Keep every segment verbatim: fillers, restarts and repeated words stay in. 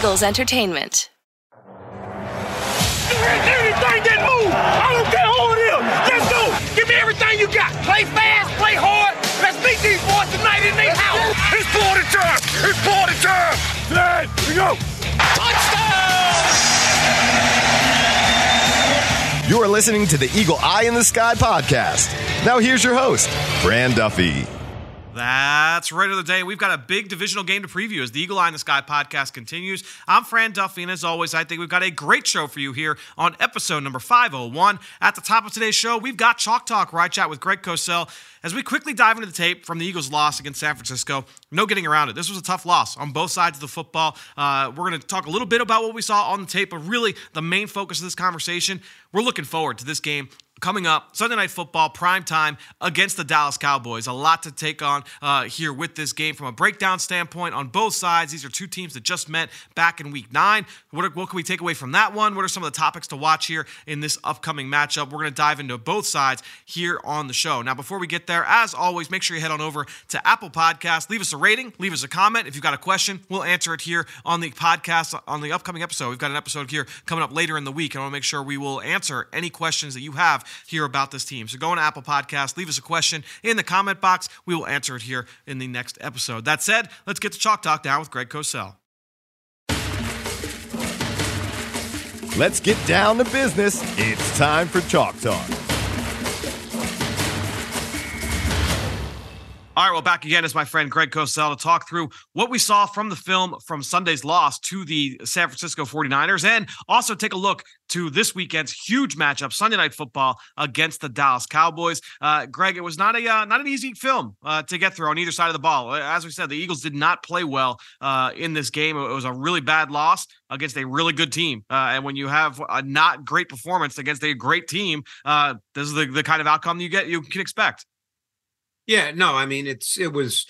Eagles Entertainment. There is anything that moves. I don't care who it is. Let's go. Give me everything you got. Play fast. Play hard. Let's beat these boys tonight in their house. It's party time. It's party time. Let's go. Touchdown. You are listening to the Eagle Eye in the Sky podcast. Now here's your host, Fran Duffy. That's right of the day. We've got a big divisional game to preview as the Eagle Eye in the Sky podcast continues. I'm Fran Duffy, and as always, I think we've got a great show for you here on episode number five oh one. At the top of today's show, we've got Chalk Talk, where I chat with Greg Cosell as we quickly dive into the tape from the Eagles' loss against San Francisco. No getting around it. This was a tough loss on both sides of the football. Uh, we're going to talk a little bit about what we saw on the tape, but really the main focus of this conversation, we're looking forward to this game coming up, Sunday Night Football, prime time against the Dallas Cowboys. A lot to take on uh, here with this game from a breakdown standpoint on both sides. These are two teams that just met back in week nine. What, are, what can we take away from that one? What are some of the topics to watch here in this upcoming matchup? We're going to dive into both sides here on the show. Now, before we get there, as always, make sure you head on over to Apple Podcasts. Leave us a rating. Leave us a comment. If you've got a question, we'll answer it here on the podcast, on the upcoming episode. We've got an episode here coming up later in the week, and I want to make sure we will answer any questions that you have here about this team. So go on Apple Podcasts, leave us a question in the comment box. We will answer it here in the next episode. That said, let's get to Chalk Talk now with Greg Cosell. Let's get down to business. It's time for Chalk Talk. All right, well, back again is my friend Greg Cosell to talk through what we saw from the film from Sunday's loss to the San Francisco forty-niners, and also take a look to this weekend's huge matchup, Sunday Night Football against the Dallas Cowboys. Uh, Greg, it was not a uh, not an easy film uh, to get through on either side of the ball. As we said, the Eagles did not play well uh, in this game. It was a really bad loss against a really good team. Uh, and when you have a not great performance against a great team, uh, this is the, the kind of outcome you get you can expect. Yeah, no, I mean, it's it was,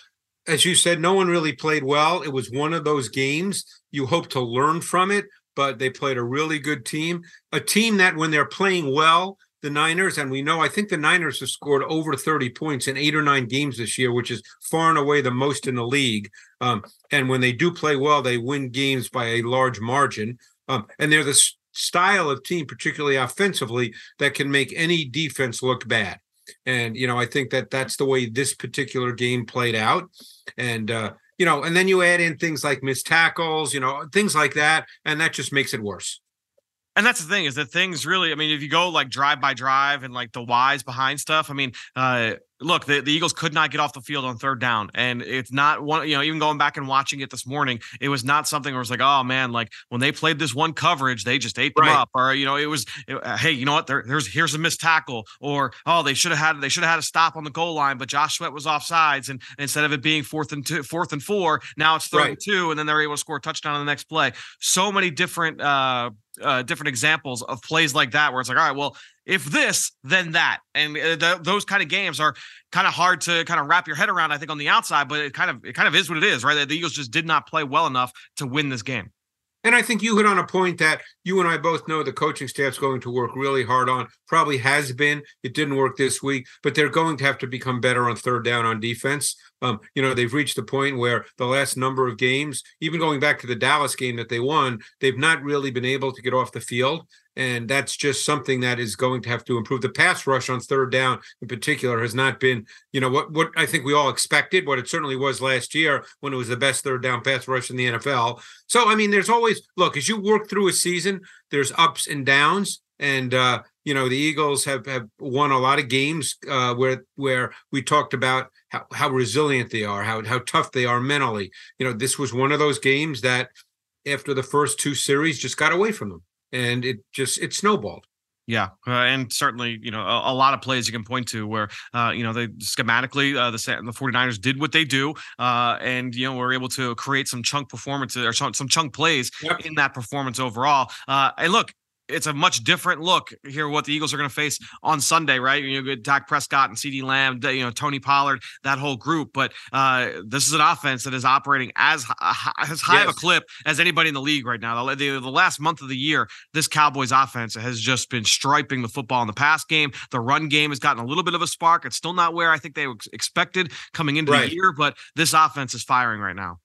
as you said, no one really played well. It was one of those games you hope to learn from it, but they played a really good team, a team that when they're playing well, the Niners, and we know, I think the Niners have scored over thirty points in eight or nine games this year, which is far and away the most in the league. Um, and when they do play well, they win games by a large margin. Um, and they're the s- style of team, particularly offensively, that can make any defense look bad. And, you know, I think that that's the way this particular game played out. And, uh, you know, and then you add in things like missed tackles, you know, things like that. And that just makes it worse. And that's the thing is that things really, I mean, if you go like drive by drive and like the whys behind stuff, I mean, uh, look, the, the Eagles could not get off the field on third down. And it's not one, you know, even going back and watching it this morning, it was not something where it's like, oh man, like when they played this one coverage, they just ate them right up. Or, you know, it was, it, hey, you know what? There, there's, here's a missed tackle, or, oh, they should have had, they should have had a stop on the goal line, but Josh Sweat was offsides. And, and instead of it being fourth and two, fourth and four, now it's third right. and two. And then they're able to score a touchdown on the next play. So many different, uh, uh, different examples of plays like that, where it's like, all right, well, if this, then that. And th- those kind of games are kind of hard to kind of wrap your head around, I think, on the outside, but it kind of it kind of is what it is, right? The Eagles just did not play well enough to win this game. And I think you hit on a point that you and I both know the coaching staff's going to work really hard on, probably has been. It didn't work this week, but they're going to have to become better on third down on defense. Um, you know, they've reached the point where the last number of games, even going back to the Dallas game that they won, they've not really been able to get off the field. And that's just something that is going to have to improve. The pass rush on third down in particular has not been, you know, what, what I think we all expected, what it certainly was last year when it was the best third down pass rush in the N F L. So, I mean, there's always, look, as you work through a season, there's ups and downs. And, uh, you know, the Eagles have, have won a lot of games uh, where where we talked about how, how resilient they are, how how tough they are mentally. You know, this was one of those games that after the first two series just got away from them. And it just it snowballed. Yeah, uh, and certainly, you know, a, a lot of plays you can point to where, uh, you know, they schematically, uh, the the forty-niners did what they do, uh, and, you know, we're able to create some chunk performances or some chunk plays yep. in that performance overall. Uh, and look, it's a much different look here what the Eagles are going to face on Sunday, right? You know, Dak Prescott and CeeDee Lamb, you know, Tony Pollard, that whole group. But uh, this is an offense that is operating as as high yes. of a clip as anybody in the league right now. The, the, the last month of the year, this Cowboys offense has just been striping the football in the pass game. The run game has gotten a little bit of a spark. It's still not where I think they expected coming into right. the year, but this offense is firing right now.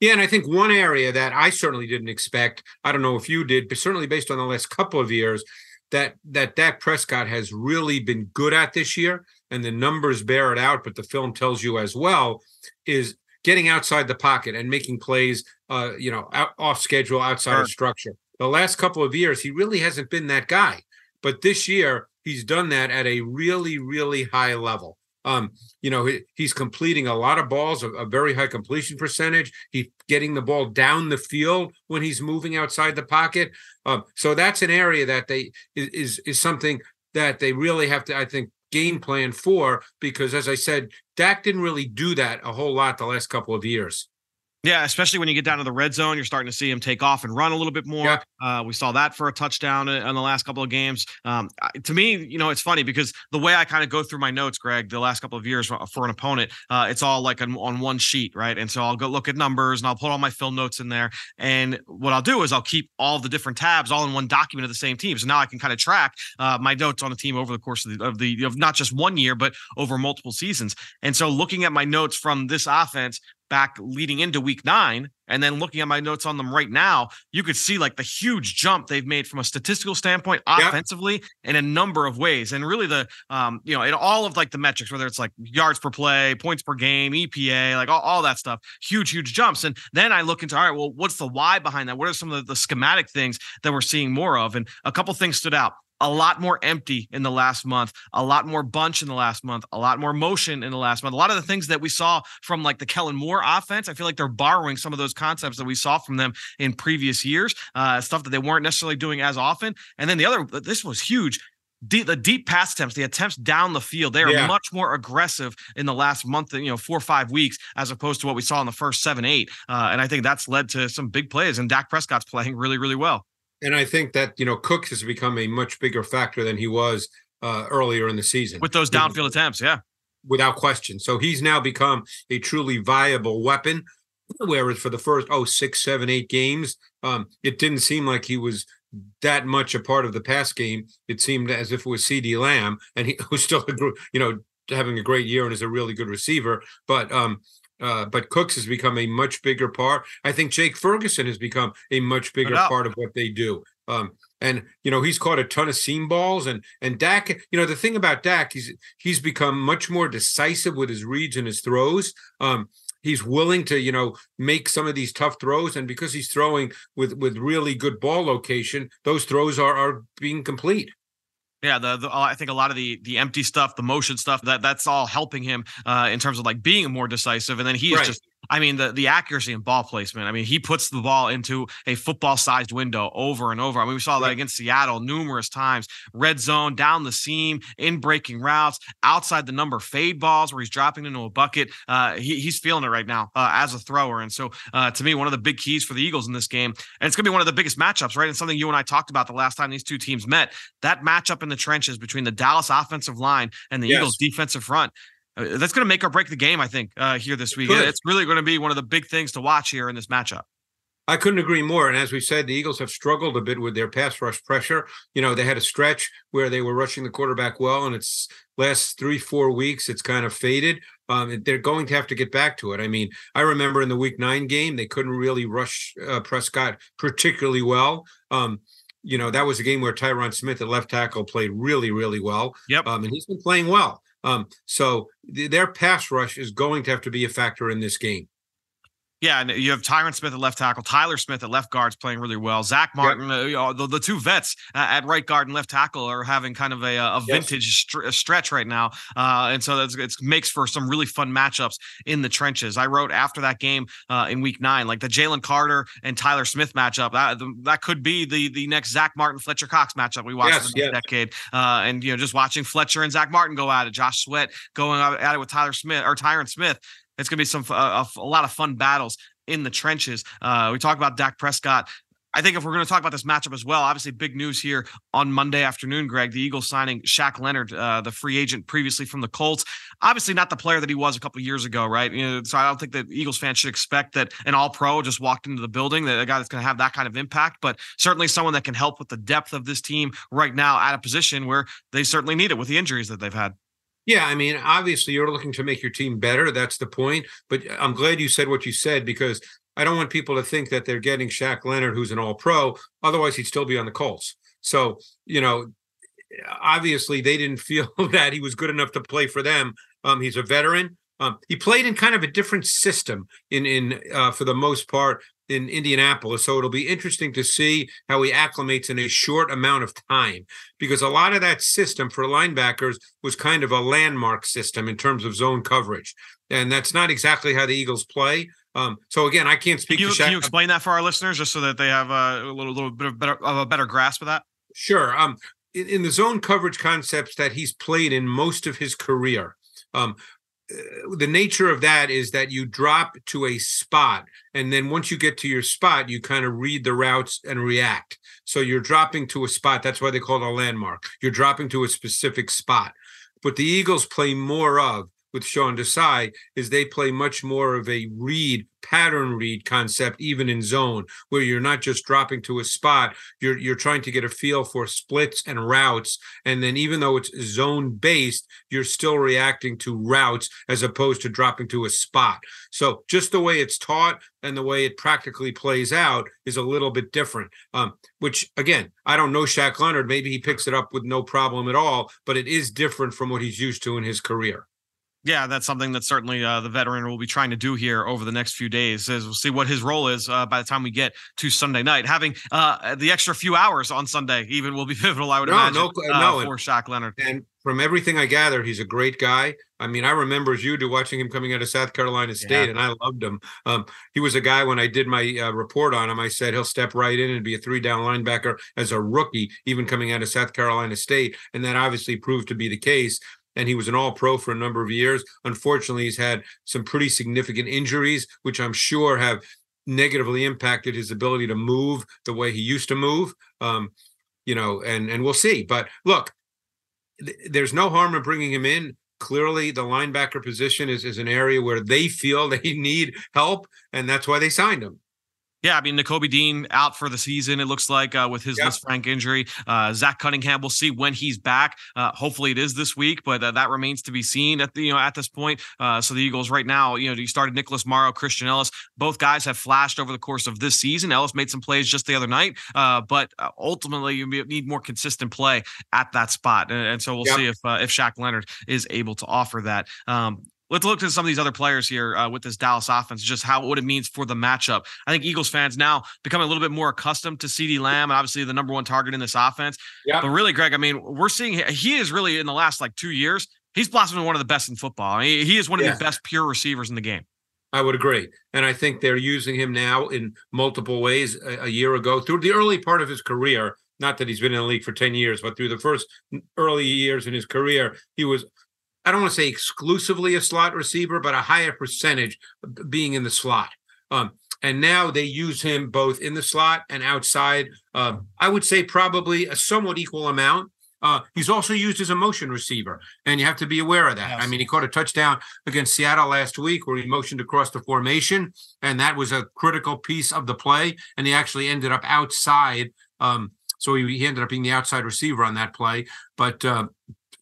Yeah, and I think one area that I certainly didn't expect, I don't know if you did, but certainly based on the last couple of years, that that Dak Prescott has really been good at this year, and the numbers bear it out, but the film tells you as well, is getting outside the pocket and making plays, uh, you know, out, off schedule, outside sure. of structure. The last couple of years, he really hasn't been that guy. But this year, he's done that at a really, really high level. Um, you know, he, he's completing a lot of balls, a, a very high completion percentage. He's getting the ball down the field when he's moving outside the pocket. Um, so that's an area that they is is something that they really have to, I think, game plan for, because as I said, Dak didn't really do that a whole lot the last couple of years. Yeah, especially when you get down to the red zone, you're starting to see him take off and run a little bit more. Yeah. Uh, we saw that for a touchdown in the last couple of games. Um, to me, you know, it's funny because the way I kind of go through my notes, Greg, the last couple of years for an opponent, uh, it's all like on, on one sheet, right? And so I'll go look at numbers and I'll put all my film notes in there. And what I'll do is I'll keep all the different tabs all in one document of the same team. So now I can kind of track uh, my notes on the team over the course of the, of the of not just one year, but over multiple seasons. And so looking at my notes from this offense back leading into week nine, and then looking at my notes on them right now, you could see like the huge jump they've made from a statistical standpoint, offensively, yep. in a number of ways. And really the, um, you know, in all of like the metrics, whether it's like yards per play, points per game, E P A, like all, all that stuff, huge, huge jumps. And then I look into, all right, well, what's the why behind that? What are some of the, the schematic things that we're seeing more of? And a couple things stood out. A lot more empty in the last month, a lot more bunch in the last month, a lot more motion in the last month. A lot of the things that we saw from like the Kellen Moore offense, I feel like they're borrowing some of those concepts that we saw from them in previous years, uh, stuff that they weren't necessarily doing as often. And then the other, this was huge. Deep, the deep pass attempts, the attempts down the field, they are yeah. much more aggressive in the last month, you know, four or five weeks, as opposed to what we saw in the first seven, eight. Uh, and I think that's led to some big plays, and Dak Prescott's playing really, really well. And I think that, you know, Cook has become a much bigger factor than he was uh, earlier in the season. With those downfield attempts, yeah. Without question. So he's now become a truly viable weapon, whereas for the first, oh, six, seven, eight games, um, it didn't seem like he was that much a part of the pass game. It seemed as if it was CeeDee Lamb, and he was still, you know, having a great year and is a really good receiver. But, um, Uh, but Cooks has become a much bigger part. I think Jake Ferguson has become a much bigger part of what they do. Um, and, you know, he's caught a ton of seam balls. And and Dak, you know, the thing about Dak, he's he's become much more decisive with his reads and his throws. Um, he's willing to, you know, make some of these tough throws. And because he's throwing with, with really good ball location, those throws are are being complete. Yeah, the, the I think a lot of the the empty stuff, the motion stuff, that that's all helping him uh, in terms of like being more decisive. And then he is right. just, I mean, the the accuracy and ball placement. I mean, he puts the ball into a football sized window over and over. I mean, we saw that right. against Seattle numerous times. Red zone, down the seam, in breaking routes, outside the number fade balls where he's dropping into a bucket. Uh, he, he's feeling it right now uh, as a thrower. And so uh, to me, one of the big keys for the Eagles in this game, and it's going to be one of the biggest matchups, right? And something you and I talked about the last time these two teams met, that matchup in the trenches between the Dallas offensive line and the yes. Eagles defensive front. That's going to make or break the game, I think, uh, here this week. It it's really going to be one of the big things to watch here in this matchup. I couldn't agree more. And as we said, the Eagles have struggled a bit with their pass rush pressure. You know, they had a stretch where they were rushing the quarterback well, and it's last three, four weeks, it's kind of faded. Um, they're going to have to get back to it. I mean, I remember in the week nine game, they couldn't really rush uh, Prescott particularly well. Um, you know, that was a game where Tyron Smith at left tackle played really, really well. Yep. Um, and he's been playing well. Um, so th- their pass rush is going to have to be a factor in this game. Yeah, and you have Tyron Smith at left tackle, Tyler Smith at left guard's playing really well. Zach Martin, yep. uh, you know, the, the two vets uh, at right guard and left tackle are having kind of a, a vintage yes. st- a stretch right now. Uh, and so that's, it makes for some really fun matchups in the trenches. I wrote after that game uh, in week nine, like the Jalen Carter and Tyler Smith matchup, that, that could be the, the next Zach Martin, Fletcher Cox matchup we watched yes, in the yes. decade. Uh, and, you know, just watching Fletcher and Zach Martin go at it, Josh Sweat going at it with Tyler Smith or Tyron Smith. It's going to be some uh, a lot of fun battles in the trenches. Uh, we talk about Dak Prescott. I think if we're going to talk about this matchup as well, obviously big news here on Monday afternoon, Greg, the Eagles signing Shaq Leonard, uh, the free agent previously from the Colts, obviously not the player that he was a couple of years ago. Right. You know, so I don't think that Eagles fans should expect that an all pro just walked into the building, that a guy that's going to have that kind of impact, but certainly someone that can help with the depth of this team right now at a position where they certainly need it with the injuries that they've had. Yeah, I mean, obviously you're looking to make your team better. That's the point. But I'm glad you said what you said, because I don't want people to think that they're getting Shaq Leonard, who's an all-pro. Otherwise, he'd still be on the Colts. So, you know, obviously they didn't feel that he was good enough to play for them. Um, he's a veteran. Um, he played in kind of a different system in, in uh, for the most part, in Indianapolis. So it'll be interesting to see how he acclimates in a short amount of time, because a lot of that system for linebackers was kind of a landmark system in terms of zone coverage. And that's not exactly how the Eagles play. Um, so again, I can't speak can you, to Shaq. Can you explain that for our listeners just so that they have a, a little, little bit of, better, of a better grasp of that? Sure. Um, in, in the zone coverage concepts that he's played in most of his career, um, the nature of that is that you drop to a spot, and then once you get to your spot, you kind of read the routes and react. So you're dropping to a spot. That's why they call it a landmark. You're dropping to a specific spot. What the Eagles play more of with Sean Desai is they play much more of a read, pattern read concept, even in zone, where you're not just dropping to a spot. You're you're trying to get a feel for splits and routes. And then even though it's zone-based, you're still reacting to routes as opposed to dropping to a spot. So just the way it's taught and the way it practically plays out is a little bit different, um, which, again, I don't know Shaq Leonard. Maybe he picks it up with no problem at all, but it is different from what he's used to in his career. Yeah, that's something that certainly uh, the veteran will be trying to do here over the next few days, as we'll see what his role is uh, by the time we get to Sunday night. Having uh, the extra few hours on Sunday even will be pivotal, I would no, imagine, no, uh, no. for Shaq Leonard. And from everything I gather, he's a great guy. I mean, I remember, as you do, watching him coming out of South Carolina State, yeah. and I loved him. Um, he was a guy, when I did my uh, report on him, I said he'll step right in and be a three-down linebacker as a rookie, even coming out of South Carolina State, and that obviously proved to be the case. And he was an all-pro for a number of years. Unfortunately, he's had some pretty significant injuries, which I'm sure have negatively impacted his ability to move the way he used to move. Um, you know, and, and we'll see. But look, th- there's no harm in bringing him in. Clearly, the linebacker position is, is an area where they feel they need help, and that's why they signed him. Yeah, I mean, Nakobe Dean out for the season, it looks like, uh, with his yeah. Lisfranc Frank injury. Uh, Zach Cunningham, we'll see when he's back. Uh, hopefully it is this week, but uh, that remains to be seen at the, you know, at this point. Uh, so the Eagles right now, you know, you started Nicholas Morrow, Christian Ellis. Both guys have flashed over the course of this season. Ellis made some plays just the other night, uh, but uh, ultimately you need more consistent play at that spot. And, and so we'll yeah. see if uh, if Shaq Leonard is able to offer that. Um Let's look to some of these other players here uh, with this Dallas offense, just how what it means for the matchup. I think Eagles fans now becoming a little bit more accustomed to CeeDee Lamb, and obviously the number one target in this offense. Yep. But really, Greg, I mean, we're seeing he is really in the last like two years, he's blossomed one of the best in football. I mean, he is one of yeah. the best pure receivers in the game. I would agree. And I think they're using him now in multiple ways. A, a year ago, through the early part of his career, not that he's been in the league for ten years, but through the first early years in his career, he was – I don't want to say exclusively a slot receiver, but a higher percentage being in the slot. Um, and now they use him both in the slot and outside. Uh, I would say probably a somewhat equal amount. Uh, he's also used as a motion receiver, and you have to be aware of that. Yes. I mean, he caught a touchdown against Seattle last week where he motioned across the formation, and that was a critical piece of the play, and he actually ended up outside. Um, so he, he ended up being the outside receiver on that play. But uh,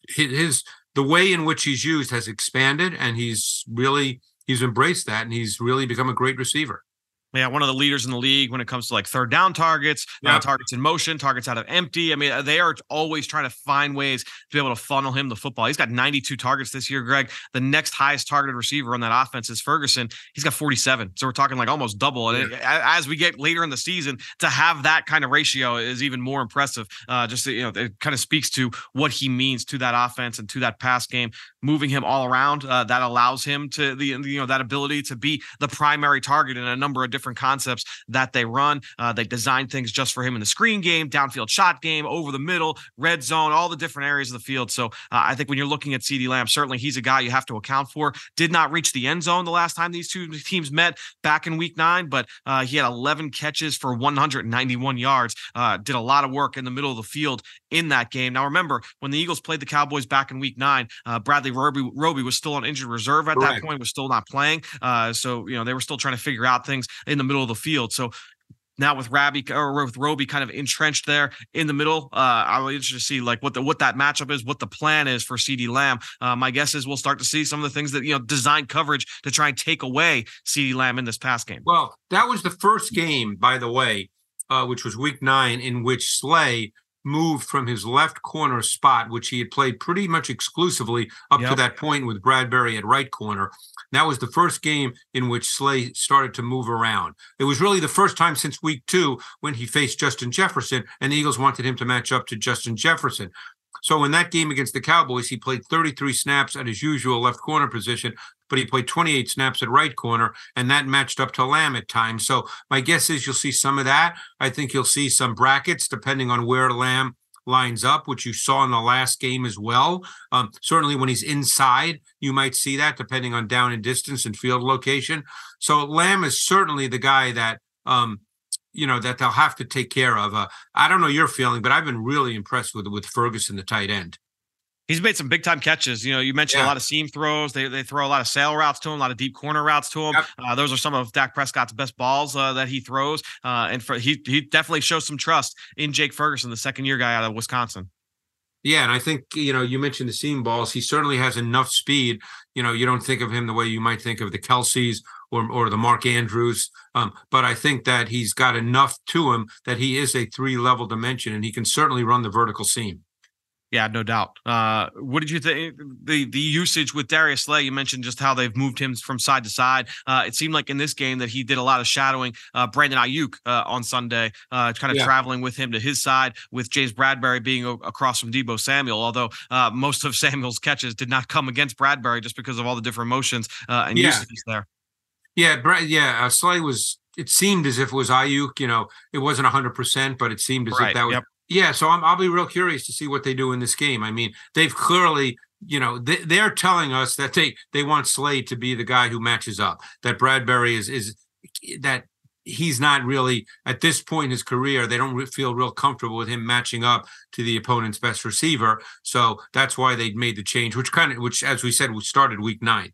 his – the way in which he's used has expanded, and he's really he's embraced that, and he's really become a great receiver. Yeah, one of the leaders in the league when it comes to like third down targets, yeah. uh, targets in motion, targets out of empty. I mean, they are always trying to find ways to be able to funnel him the football. He's got ninety-two targets this year, Greg. The next highest targeted receiver on that offense is Ferguson. He's got forty-seven. So we're talking like almost double. And yeah. it, as we get later in the season, to have that kind of ratio is even more impressive. Uh, just, you know, it kind of speaks to what he means to that offense and to that pass game, moving him all around. Uh, that allows him to the, you know, that ability to be the primary target in a number of different different concepts that they run. Uh, they design things just for him in the screen game, downfield shot game, over the middle, red zone, all the different areas of the field. So uh, I think when you're looking at CeeDee Lamb, certainly he's a guy you have to account for. Did not reach the end zone the last time these two teams met back in week nine, but uh, he had eleven catches for one hundred ninety-one yards, uh, did a lot of work in the middle of the field in that game. Now, remember, when the Eagles played the Cowboys back in week nine, uh, Bradley Roby, Roby was still on injured reserve at Correct. that point, was still not playing. Uh, so, you know, they were still trying to figure out things in the middle of the field. So now with Roby or with Roby kind of entrenched there in the middle. Uh, I'll be interested to see like what the, what that matchup is, what the plan is for CeeDee Lamb. Uh, my guess is we'll start to see some of the things that, you know, design coverage to try and take away CeeDee Lamb in this pass game. Well, that was the first game, by the way, uh, which was week nine, in which Slay moved from his left corner spot, which he had played pretty much exclusively up yep. to that point with Bradberry at right corner. That was the first game in which Slay started to move around. It was really the first time since week two when he faced Justin Jefferson, and the Eagles wanted him to match up to Justin Jefferson. So in that game against the Cowboys, he played thirty-three snaps at his usual left corner position, but he played twenty-eight snaps at right corner, and that matched up to Lamb at times. So my guess is you'll see some of that. I think you'll see some brackets depending on where Lamb lines up, which you saw in the last game as well. Um, certainly when he's inside, you might see that depending on down and distance and field location. So Lamb is certainly the guy that um, – you know, that they'll have to take care of. Uh, I don't know your feeling, but I've been really impressed with, with Ferguson, the tight end. He's made some big time catches. You know, you mentioned yeah. a lot of seam throws. They they throw a lot of sail routes to him, a lot of deep corner routes to him. Yep. Uh, those are some of Dak Prescott's best balls uh, that he throws. Uh, and for, he, he definitely shows some trust in Jake Ferguson, the second year guy out of Wisconsin. Yeah, and I think, you know, you mentioned the seam balls. He certainly has enough speed. You know, you don't think of him the way you might think of the Kelseys or or the Mark Andrews, um, but I think that he's got enough to him that he is a three-level dimension, and he can certainly run the vertical seam. Yeah, no doubt. Uh, what did you think the the usage with Darius Slay? You mentioned just how they've moved him from side to side. Uh, it seemed like in this game that he did a lot of shadowing uh, Brandon Ayuk uh, on Sunday, uh, kind of yeah. traveling with him to his side, with James Bradberry being o- across from Deebo Samuel. Although uh, most of Samuel's catches did not come against Bradberry just because of all the different motions uh, and yeah. usages there. Yeah, Brad, yeah. Uh, Slay was. It seemed as if it was Ayuk. You know, it wasn't a hundred percent, but it seemed as right. if that was. Yep. Yeah, so I'm, I'll be real curious to see what they do in this game. I mean, they've clearly, you know, they, they're telling us that they they want Slay to be the guy who matches up, that Bradberry is, is that he's not really, at this point in his career, they don't re- feel real comfortable with him matching up to the opponent's best receiver. So that's why they made the change, which kind of, which, as we said, we started week nine.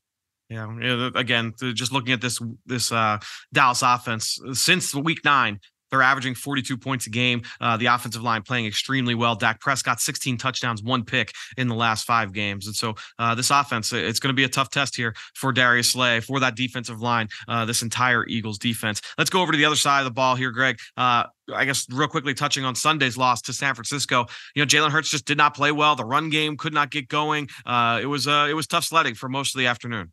Yeah, again, just looking at this, this uh, Dallas offense, since week nine, they're averaging forty-two points a game. Uh, the offensive line playing extremely well. Dak Prescott, sixteen touchdowns, one pick in the last five games. And so uh, this offense, it's going to be a tough test here for Darius Slay, for that defensive line, uh, this entire Eagles defense. Let's go over to the other side of the ball here, Greg. Uh, I guess real quickly touching on Sunday's loss to San Francisco, you know, Jalen Hurts just did not play well. The run game could not get going. Uh, it was uh, it was tough sledding for most of the afternoon.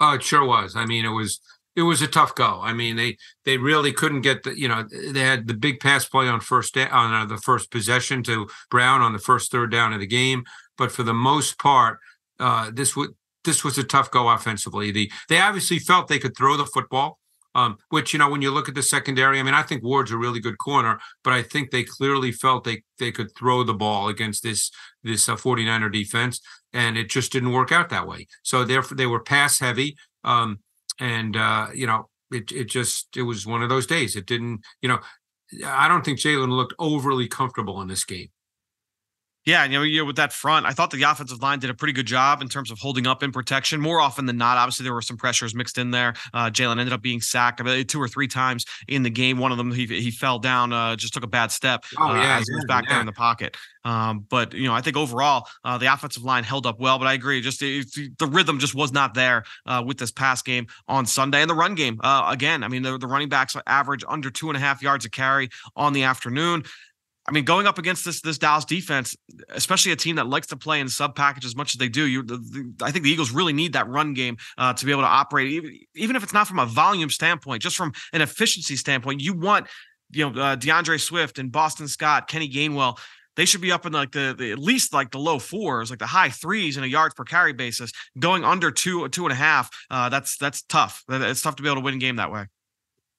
Oh, it sure was. I mean, it was It was a tough go. I mean, they they really couldn't get the, you know, they had the big pass play on first day, on uh, the first possession to Brown on the first third down of the game. But for the most part, uh, this would this was a tough go offensively. The they obviously felt they could throw the football, um, which, you know, when you look at the secondary, I mean, I think Ward's a really good corner, but I think they clearly felt they they could throw the ball against this this uh, 49er defense, and it just didn't work out that way. So therefore, they were pass heavy. Um, And, uh, you know, it it just, it was one of those days. It didn't, you know, I don't think Jalen looked overly comfortable in this game. Yeah, and you know, you know, with that front, I thought the offensive line did a pretty good job in terms of holding up in protection more often than not. Obviously, there were some pressures mixed in there. Uh, Jalen ended up being sacked I mean, two or three times in the game. One of them, he he fell down, uh, just took a bad step oh, yeah, uh, as yeah, he was back yeah. there in the pocket. Um, but, you know, I think overall, uh, the offensive line held up well. But I agree, just it, the rhythm just was not there uh, with this pass game on Sunday. And the run game, uh, again, I mean, the, the running backs average under two and a half yards a carry on the afternoon. I mean, going up against this this Dallas defense, especially a team that likes to play in sub package as much as they do, you, the, the, I think the Eagles really need that run game uh, to be able to operate, even, even if it's not from a volume standpoint, just from an efficiency standpoint. You want, you know, uh, DeAndre Swift and Boston Scott, Kenny Gainwell. They should be up in like the, the at least like the low fours, like the high threes in a yards per carry basis. Going under two, two and a half, uh, that's that's tough. It's tough to be able to win a game that way.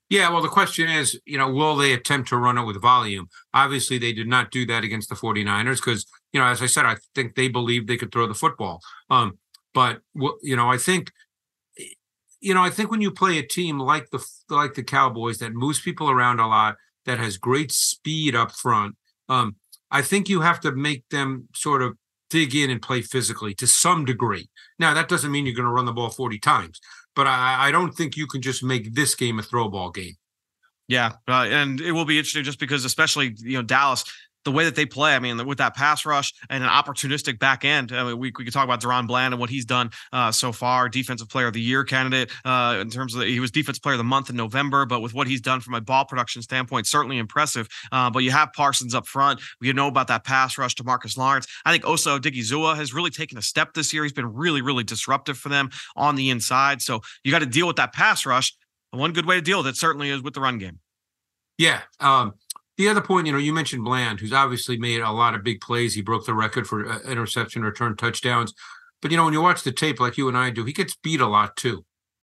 Yeah, well, the question is, you know, will they attempt to run it with volume? Obviously, they did not do that against the 49ers because, you know, as I said, I think they believed they could throw the football. Um, but, you know, I think, you know, I think when you play a team like the like the Cowboys that moves people around a lot, that has great speed up front, um, I think you have to make them sort of dig in and play physically to some degree. Now, that doesn't mean you're going to run the ball forty times. But I, I don't think you can just make this game a throw ball game. Yeah, uh, and it will be interesting just because, especially, you know, Dallas, the way that they play, I mean, with that pass rush and an opportunistic back end, I mean, we, we could talk about Daron Bland and what he's done uh, so far, defensive player of the year candidate uh, in terms of the, he was defensive player of the month in November, but with what he's done from a ball production standpoint, certainly impressive. Uh, but you have Parsons up front. We know about that pass rush to Marcus Lawrence. I think Osa Odigizua has really taken a step this year. He's been really, really disruptive for them on the inside. So you got to deal with that pass rush. And one good way to deal with it certainly is with the run game. Yeah. Um, The other point, you know, you mentioned Bland, who's obviously made a lot of big plays. He broke the record for uh, interception, return, touchdowns. But, you know, when you watch the tape like you and I do, he gets beat a lot, too.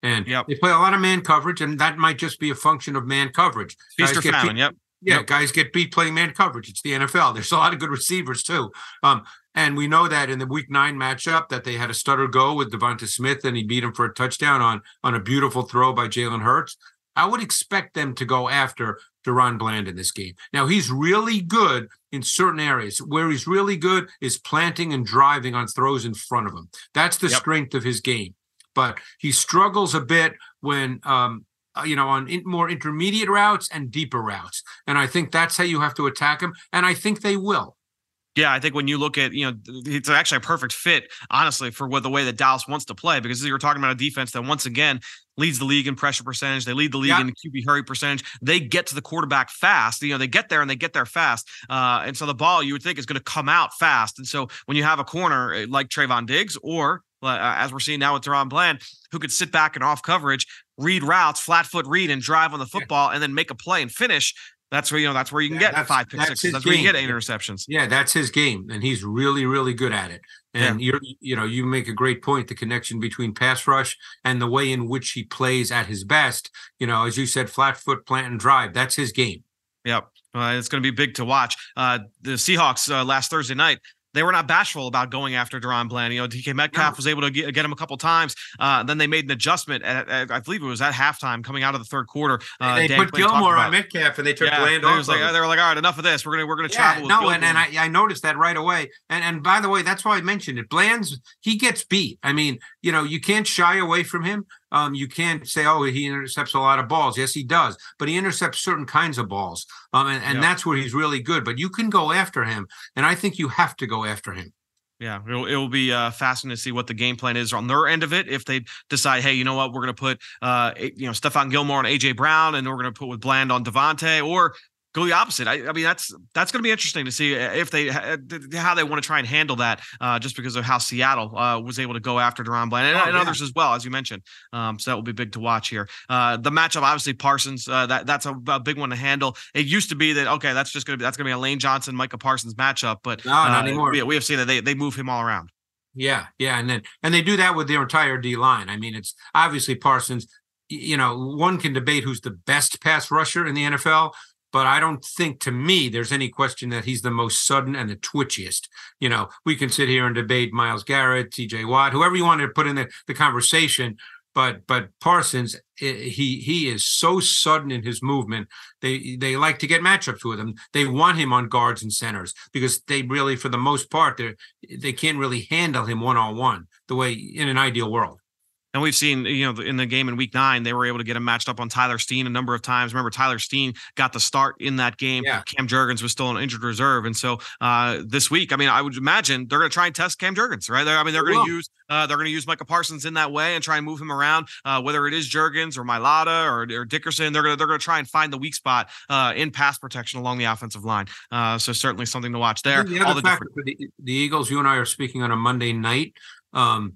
And yep. they play a lot of man coverage, and that might just be a function of man coverage. Feast or famine, yep. Yeah, yep. Guys get beat playing man coverage. It's the N F L. There's a lot of good receivers, too. Um, and we know that in the Week nine matchup that they had a stutter go with Devonta Smith, and he beat him for a touchdown on, on a beautiful throw by Jalen Hurts. I would expect them to go after Daron Bland in this game. Now, he's really good in certain areas. Where he's really good is planting and driving on throws in front of him. That's the yep. strength of his game. But he struggles a bit when, um, you know, on in, more intermediate routes and deeper routes. And I think that's how you have to attack him. And I think they will. Yeah, I think when you look at, you know, it's actually a perfect fit, honestly, for what the way that Dallas wants to play, because you're talking about a defense that, once again, leads the league in pressure percentage. They lead the league yeah. in Q B hurry percentage. They get to the quarterback fast. You know, they get there and they get there fast. Uh, and so the ball, you would think, is going to come out fast. And so when you have a corner like Trayvon Diggs or, uh, as we're seeing now with Daron Bland, who could sit back and off coverage, read routes, flat foot read and drive on the football yeah. and then make a play and finish, that's where, you know, that's where you can yeah, get five pick sixes. That's where you get eight interceptions. Yeah, that's his game. And he's really, really good at it. And yeah. you're, you know, you make a great point, the connection between pass rush and the way in which he plays at his best. You know, as you said, flat foot, plant and drive. That's his game. Yep. Uh, it's going to be big to watch. Uh, the Seahawks uh, last Thursday night, they were not bashful about going after Daron Bland. You know, D K Metcalf no. was able to get, get him a couple times. Uh, then they made an adjustment. At, at, I believe it was at halftime, coming out of the third quarter. Uh, they, they put Gilmore on Metcalf, and they took yeah, Bland off. Like, they were like, "All right, enough of this. We're gonna we're gonna yeah, travel." With no, Gilmore. and and I, I noticed that right away. And and by the way, that's why I mentioned it. Bland's he gets beat. I mean, you know, you can't shy away from him. Um, you can't say, oh, he intercepts a lot of balls. Yes, he does. But he intercepts certain kinds of balls. Um, and, and yeah. that's where he's really good. But you can go after him. And I think you have to go after him. Yeah, it'll, it'll be uh, fascinating to see what the game plan is on their end of it. If they decide, hey, you know what, we're going to put, uh, you know, Stephon Gilmore on A J Brown, and we're going to put with Bland on Devontae, or go the opposite. I, I mean, that's that's going to be interesting to see if they how they want to try and handle that, uh, just because of how Seattle uh, was able to go after Daron Bland and, oh, and yeah. others as well, as you mentioned. Um, so that will be big to watch here. Uh, the matchup, obviously, Parsons. Uh, that that's a, a big one to handle. It used to be that okay, that's just going to be that's going to be a Lane Johnson, Micah Parsons matchup, but no, not uh, anymore. We, we have seen that they they move him all around. Yeah, yeah, and then and they do that with their entire D line. I mean, it's obviously Parsons. You know, one can debate who's the best pass rusher in the N F L. But I don't think, to me, there's any question that he's the most sudden and the twitchiest. You know, we can sit here and debate Myles Garrett, T J Watt, whoever you want to put in the, the conversation. But but Parsons, he he is so sudden in his movement. They they like to get matchups with him. They want him on guards and centers because they really, for the most part, they they can't really handle him one-on-one the way in an ideal world. And we've seen, you know, in the game in week nine, they were able to get him matched up on Tyler Steen a number of times. Remember, Tyler Steen got the start in that game. Yeah. Cam Jurgens was still on injured reserve. And so uh, this week, I mean, I would imagine they're going to try and test Cam Jurgens, right? They're, I mean, they're going to use uh, they're going to use Micah Parsons in that way and try and move him around, uh, whether it is Jurgens or Mailata or, or Dickerson. They're going to they're going to try and find the weak spot uh, in pass protection along the offensive line. Uh, so certainly something to watch there. The other All the, factor different- for the, the Eagles, you and I are speaking on a Monday night. Um,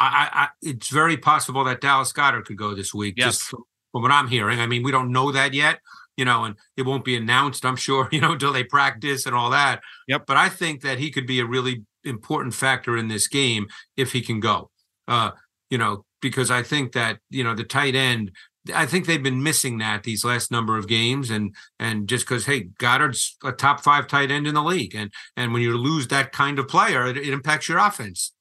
I, I, it's very possible that Dallas Goedert could go this week, yes. just from what I'm hearing. I mean, we don't know that yet, you know, and it won't be announced, I'm sure, you know, until they practice and all that. Yep. But I think that he could be a really important factor in this game if he can go, uh, you know, because I think that, you know, the tight end, I think they've been missing that these last number of games. And and just because, hey, Goddard's a top five tight end in the league. And, and when you lose that kind of player, it, it impacts your offense.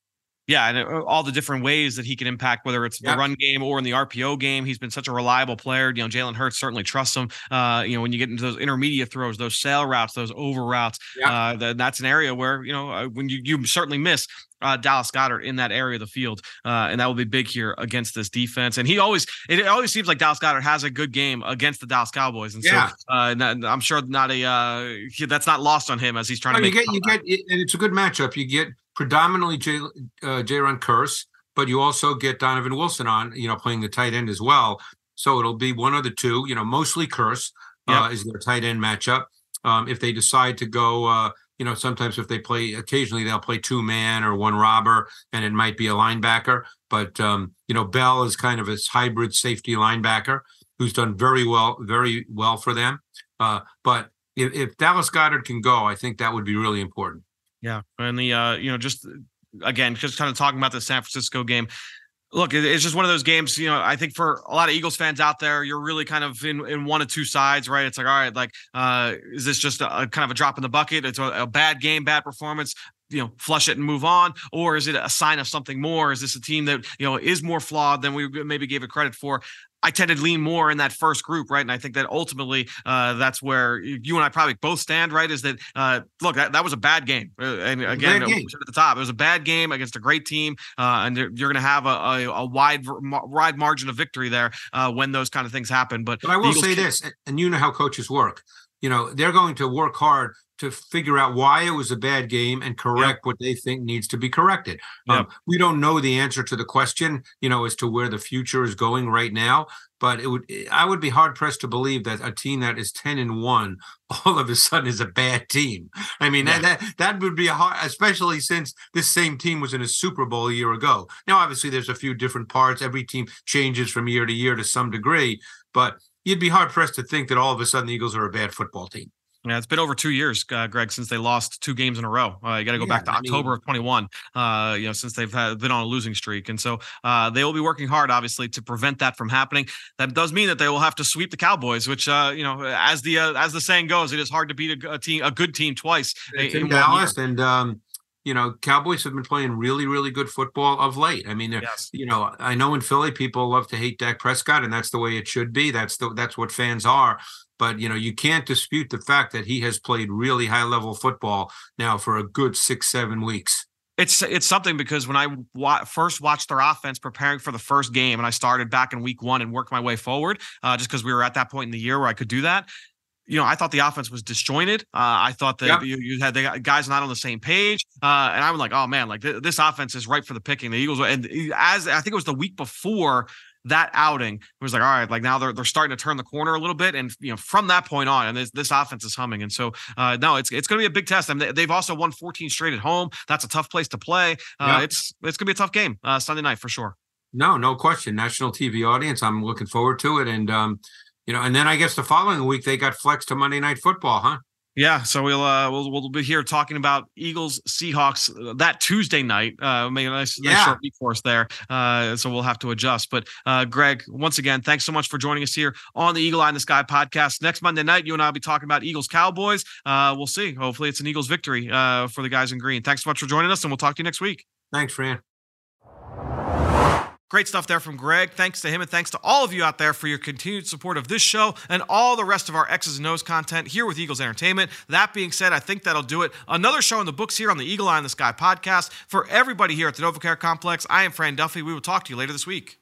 yeah, and all the different ways that he can impact, whether it's the yeah. run game or in the R P O game. He's been such a reliable player. You know, Jalen Hurts certainly trusts him. Uh, you know, when you get into those intermediate throws, those sail routes, those over routes, yeah. uh, the, that's an area where, you know, uh, when you, you certainly miss Uh, Dallas Goedert in that area of the field, uh, and that will be big here against this defense. And he always, it always seems like Dallas Goedert has a good game against the Dallas Cowboys, and yeah. so uh, not, I'm sure not a uh, that's not lost on him as he's trying no, to. Make you get, you get, it, and it's a good matchup. You get predominantly J, uh, Jaron Kearse, but you also get Donovan Wilson on, you know, playing the tight end as well. So it'll be one of the two. You know, mostly Kearse uh, yep. is their tight end matchup. Um, if they decide to go. Uh, You know, sometimes if they play, occasionally they'll play two man or one robber, and it might be a linebacker. But, um, you know, Bell is kind of a hybrid safety linebacker who's done very well, very well for them. Uh, but if, if Dallas Goedert can go, I think that would be really important. Yeah. And the, uh, you know, just again, just kind of talking about the San Francisco game. Look, it's just one of those games, you know, I think for a lot of Eagles fans out there, you're really kind of in, in one of two sides, right? It's like, all right, like, uh, is this just a, a kind of a drop in the bucket? It's a, a bad game, bad performance. You know, flush it and move on? Or is it a sign of something more? Is this a team that, you know, is more flawed than we maybe gave it credit for? I tend to lean more in that first group, right? And I think that ultimately uh, that's where you and I probably both stand, right? Is that, uh, look, that, that was a bad game. And again, game. At the top, it was a bad game against a great team. Uh, and you're going to have a, a, a wide wide margin of victory there uh, when those kind of things happen. But, but I will say this, and you know how coaches work. You know, they're going to work hard to figure out why it was a bad game and correct yep. what they think needs to be corrected. Yep. Um, we don't know the answer to the question, you know, as to where the future is going right now. But it would, I would be hard pressed to believe that a team that is ten and one all of a sudden is a bad team. I mean, yeah. that, that that would be a hard, especially since this same team was in a Super Bowl a year ago. Now, obviously, there's a few different parts. Every team changes from year to year to some degree, but you'd be hard pressed to think that all of a sudden the Eagles are a bad football team. Yeah, it's been over two years, uh, Greg, since they lost two games in a row. Uh, you got to go yeah, back to I October mean, of twenty-one, uh, you know, since they've had, been on a losing streak. And so uh, they will be working hard, obviously, to prevent that from happening. That does mean that they will have to sweep the Cowboys, which, uh, you know, as the uh, as the saying goes, it is hard to beat a, a team, a good team twice. It's in, in Dallas. And, um, you know, Cowboys have been playing really, really good football of late. I mean, yes. you know, I know in Philly people love to hate Dak Prescott, and that's the way it should be. That's the that's what fans are. But, you know, you can't dispute the fact that he has played really high-level football now for a good six, seven weeks. It's it's something because when I wa- first watched their offense preparing for the first game, and I started back in week one and worked my way forward uh, just because we were at that point in the year where I could do that. You know, I thought the offense was disjointed. Uh, I thought that yeah. you, you had the guys not on the same page. Uh, and I was like, oh, man, like th- this offense is ripe for the picking. The Eagles, and as I think it was the week before that outing, it was like, all right, like now they're they're starting to turn the corner a little bit. And, you know, from that point on, and this, this offense is humming. And so, uh, no, it's it's going to be a big test. I mean, they've also won fourteen straight at home. That's a tough place to play. Uh, yeah. It's it's going to be a tough game uh, Sunday night for sure. No, no question. National T V audience. I'm looking forward to it. And, um, you know, and then I guess the following week they got flexed to Monday Night Football, huh? Yeah, so we'll uh, we'll we'll be here talking about Eagles Seahawks that Tuesday night. Uh, make a nice, yeah. nice short week for us there. Uh, so we'll have to adjust. But uh, Greg, once again, thanks so much for joining us here on the Eagle Eye in the Sky podcast. Next Monday night, you and I will be talking about Eagles Cowboys. Uh, we'll see. Hopefully, it's an Eagles victory uh, for the guys in green. Thanks so much for joining us, and we'll talk to you next week. Thanks, Fran. Great stuff there from Greg. Thanks to him, and thanks to all of you out there for your continued support of this show and all the rest of our X's and O's content here with Eagles Entertainment. That being said, I think that'll do it. Another show in the books here on the Eagle Eye in the Sky podcast. For everybody here at the NovaCare Complex, I am Fran Duffy. We will talk to you later this week.